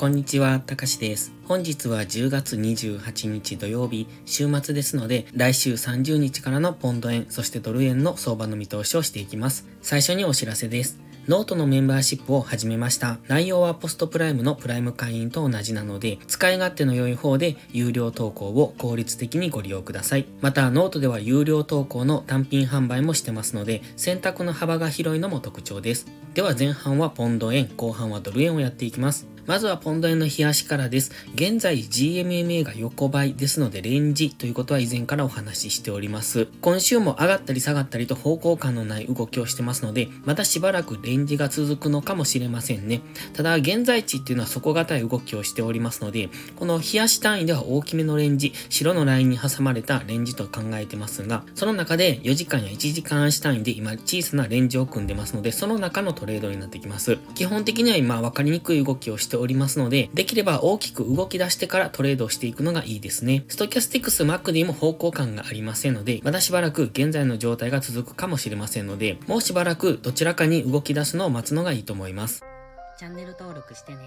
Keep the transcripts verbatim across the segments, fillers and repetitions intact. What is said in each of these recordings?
こんにちは、たかしです。本日はじゅうがつにじゅうはちにち土曜日、週末ですので、来週さんじゅうにちからのポンド円、そしてドル円の相場の見通しをしていきます。最初にお知らせです。ノートのメンバーシップを始めました。内容はポストプライムのプライム会員と同じなので、使い勝手の良い方で有料投稿を効率的にご利用ください。また、ノートでは有料投稿の単品販売もしてますので、選択の幅が広いのも特徴です。では前半はポンド円、後半はドル円をやっていきます。まずはポンド円の冷やしからです。現在 ジーエムエムエー が横ばいですのでレンジということは以前からお話ししております。今週も上がったり下がったりと方向感のない動きをしてますので、またしばらくレンジが続くのかもしれませんね。ただ現在地っていうのは底堅い動きをしておりますので、この冷やし単位では大きめのレンジ、白のラインに挟まれたレンジと考えてますが、その中でよじかんやいちじかん足単位で今小さなレンジを組んでますので、その中のトレードになってきます。基本的には今分かりにくい動きをしておりますので、できれば大きく動き出してからトレードをしていくのがいいですね。ストキャスティクス、マックディも方向感がありませんので、まだしばらく現在の状態が続くかもしれませんので、もうしばらくどちらかに動き出すのを待つのがいいと思います。チャンネル登録してね。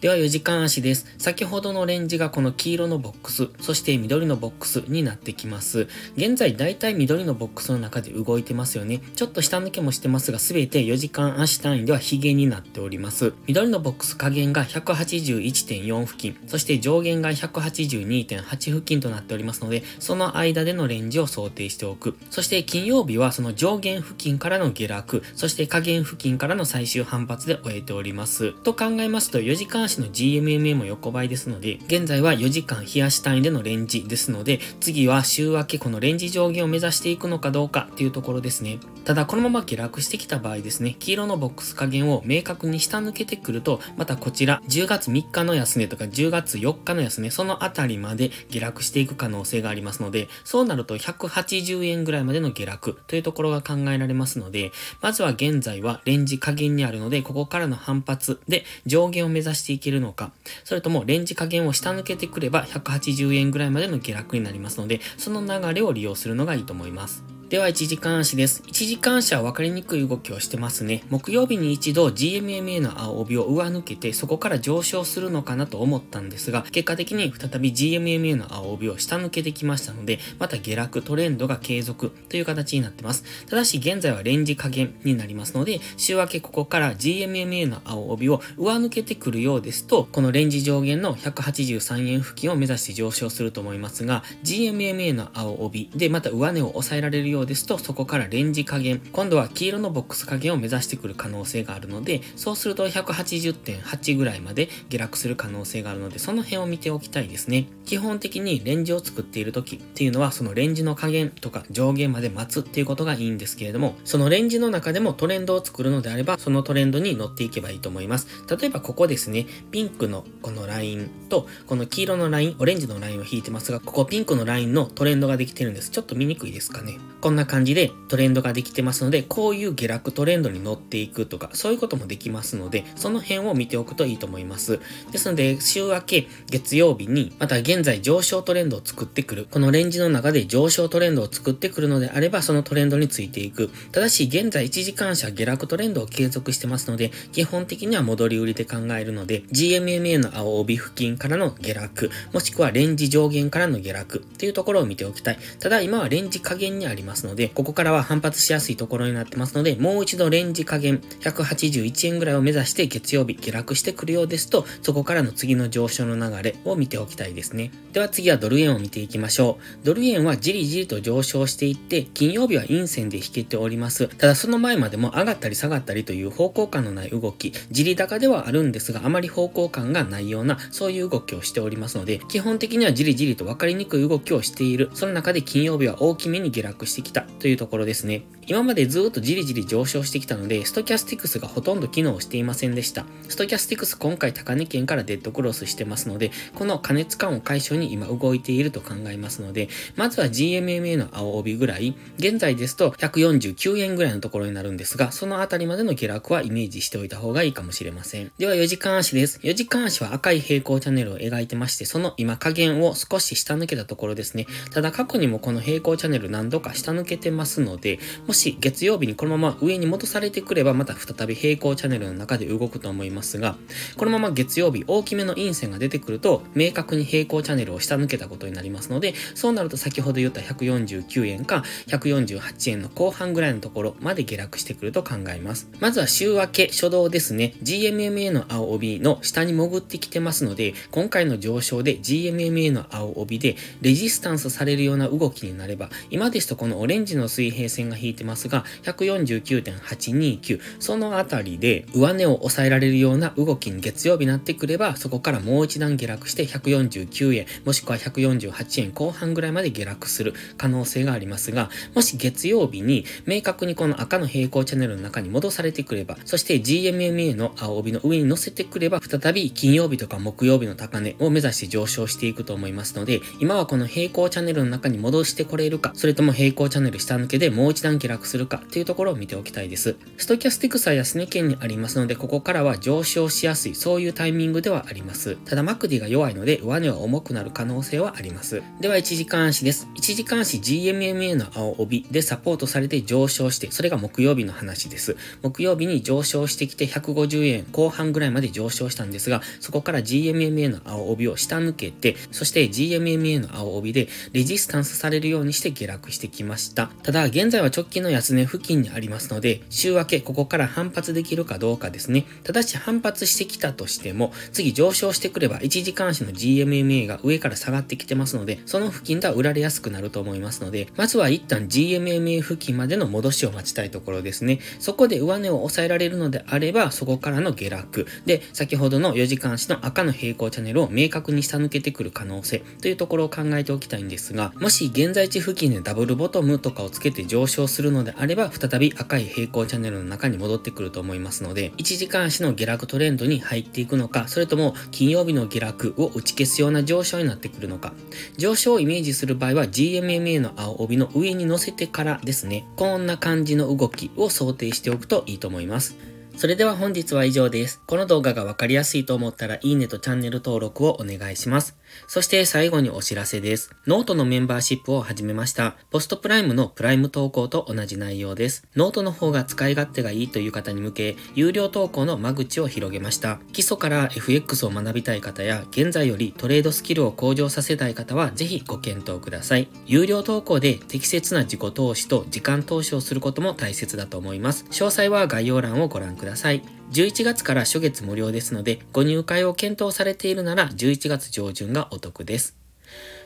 ではよじかん足です。先ほどのレンジがこの黄色のボックス、そして緑のボックスになってきます。現在だいたい緑のボックスの中で動いてますよね。ちょっと下抜けもしてますが、すべてよじかん足単位ではヒゲになっております。緑のボックス下限が ひゃくはちじゅういってんよん 付近、そして上限が ひゃくはちじゅうにてんはち 付近となっておりますので、その間でのレンジを想定しておく。そして金曜日はその上限付近からの下落、そして下限付近からの最終反発で終えております。と考えますとよじかん足の ジーエムエムエー も横ばいですので、現在はよじかん冷やし単位でのレンジですので、次は週明けこのレンジ上限を目指していくのかどうかっていうところですね。ただこのまま下落してきた場合ですね、黄色のボックス下限を明確に下抜けてくると、またこちらじゅうがつみっかの安値とかじゅうがつよっかの安値、そのあたりまで下落していく可能性がありますので、そうなるとひゃくはちじゅうえんぐらいまでの下落というところが考えられますので、まずは現在はレンジ下限にあるので、ここからの反発で上限を目指していくいけるのか、それともレンジ下限を下抜けてくればひゃくはちじゅうえんぐらいまでの下落になりますので、その流れを利用するのがいいと思います。ではいちじかん足です。いちじかん足は分かりにくい動きをしてますね。木曜日に一度 ジーエムエムエー の青帯を上抜けて、そこから上昇するのかなと思ったんですが、結果的に再び ジーエムエムエー の青帯を下抜けてきましたので、また下落トレンドが継続という形になってます。ただし現在はレンジ下限になりますので、週明けここから ジーエムエムエー の青帯を上抜けてくるようですと、このレンジ上限のひゃくはちじゅうさんえん付近を目指して上昇すると思いますが、ジーエムエムエー の青帯でまた上値を抑えられるようですと、そこからレンジ下限、今度は黄色のボックス下限を目指してくる可能性があるので、そうすると ひゃくはちじゅうてんはち ぐらいまで下落する可能性があるので、その辺を見ておきたいですね。基本的にレンジを作っている時っていうのは、そのレンジの下限とか上限まで待つっていうことがいいんですけれども、そのレンジの中でもトレンドを作るのであれば、そのトレンドに乗っていけばいいと思います。例えばここですね、ピンクのこのラインとこの黄色のライン、オレンジのラインを引いてますが、ここピンクのラインのトレンドができてるんです。ちょっと見にくいですかね。こんな感じでトレンドができてますので、こういう下落トレンドに乗っていくとか、そういうこともできますので、その辺を見ておくといいと思います。ですので、週明け月曜日に、また現在上昇トレンドを作ってくる。このレンジの中で上昇トレンドを作ってくるのであれば、そのトレンドについていく。ただし、現在いちじかん足下落トレンドを継続してますので、基本的には戻り売りで考えるので、ジーエムエムエー の青帯付近からの下落、もしくはレンジ上限からの下落っていうところを見ておきたい。ただ、今はレンジ下限にありますので、ここからは反発しやすいところになってますので、もう一度レンジ下限ひゃくはちじゅういちえんぐらいを目指して月曜日下落してくるようですと、そこからの次の上昇の流れを見ておきたいですね。では次はドル円を見ていきましょう。ドル円はじりじりと上昇していって、金曜日は陰線で引けております。ただその前までも上がったり下がったりという方向感のない動き、じり高ではあるんですが、あまり方向感がないような、そういう動きをしておりますので、基本的にはじりじりと分かりにくい動きをしている。その中で金曜日は大きめに下落してきたというところですね。今までずーっとじりじり上昇してきたので、ストキャスティクスがほとんど機能していませんでした。ストキャスティクス今回高値圏からデッドクロスしてますので、この過熱感を解消に今動いていると考えますので、まずは ジーエムエムエー の青帯ぐらい、現在ですとひゃくよんじゅうきゅうえんぐらいのところになるんですが、そのあたりまでの下落はイメージしておいた方がいいかもしれません。ではよじかん足です。よじかん足は赤い平行チャンネルを描いてまして、その今下限を少し下抜けたところですね。ただ過去にもこの平行チャンネル何度か下抜抜けてますので、もし月曜日にこのまま上に戻されてくればまた再び平行チャンネルの中で動くと思いますが、このまま月曜日大きめの陰線が出てくると明確に平行チャンネルを下抜けたことになりますので、そうなると先ほど言ったひゃくよんじゅうきゅうえんかひゃくよんじゅうはちえんの後半ぐらいのところまで下落してくると考えます。まずは週明け初動ですね。 ジーエムエムエー の青帯の下に潜ってきてますので、今回の上昇で ジーエムエムエー の青帯でレジスタンスされるような動きになれば、今ですとこのオレンジの水平線が引いてますが ひゃくよんじゅうきゅうてんはちにきゅう そのあたりで上値を抑えられるような動きに月曜日になってくれば、そこからもう一段下落してひゃくよんじゅうきゅうえんもしくはひゃくよんじゅうはちえんこう半ぐらいまで下落する可能性がありますが、もし月曜日に明確にこの赤の平行チャンネルの中に戻されてくれば、そして ジーエムエムエー の青帯の上に乗せてくれば再び金曜日とか木曜日の高値を目指して上昇していくと思いますので、今はこの平行チャンネルの中に戻してこれるか、それとも平行チャンネル下抜けでもう一段下落するかというところを見ておきたいです。ストキャスティクスは安値圏にありますので、ここからは上昇しやすい、そういうタイミングではあります。ただマクディが弱いので上値は重くなる可能性はあります。ではいちじかんあしです。いちじかんあし ジーエムエムエー の青帯でサポートされて上昇して、それが木曜日の話です。木曜日に上昇してきてひゃくごじゅうえんこう半ぐらいまで上昇したんですが、そこから ジーエムエムエー の青帯を下抜けて、そして ジーエムエムエー の青帯でレジスタンスされるようにして下落してきました。ただ現在は直近の安値付近にありますので、週明けここから反発できるかどうかですね。ただし反発してきたとしても次上昇してくればいちじかんあしの ジーエムエムエー が上から下がってきてますので、その付近では売られやすくなると思いますので、まずは一旦 ジーエムエムエー 付近までの戻しを待ちたいところですね。そこで上値を抑えられるのであれば、そこからの下落で先ほどのよじかんあしの赤の平行チャンネルを明確に下抜けてくる可能性というところを考えておきたいんですが、もし現在地付近でダブルボトムとかをつけて上昇するのであれば、再び赤い平行チャンネルの中に戻ってくると思いますので、いちじかんあしの下落トレンドに入っていくのか、それとも金曜日の下落を打ち消すような上昇になってくるのか。上昇をイメージする場合は ジーエムエムエー の青帯の上に乗せてからですね、こんな感じの動きを想定しておくといいと思います。それでは本日は以上です。この動画がわかりやすいと思ったらいいねとチャンネル登録をお願いします。そして最後にお知らせです。ノートのメンバーシップを始めました。ポストプライムのプライム投稿と同じ内容です。ノートの方が使い勝手がいいという方に向け、有料投稿の間口を広げました。基礎から エフエックス を学びたい方や、現在よりトレードスキルを向上させたい方はぜひご検討ください。有料投稿で適切な自己投資と時間投資をすることも大切だと思います。詳細は概要欄をご覧ください。ください。じゅういちがつから初月無料ですので、ご入会を検討されているならじゅういちがつじょうじゅんがお得です。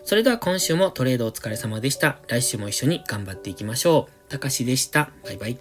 それでは今週もトレードお疲れ様でした。来週も一緒に頑張っていきましょう。たかしでした。バイバイ。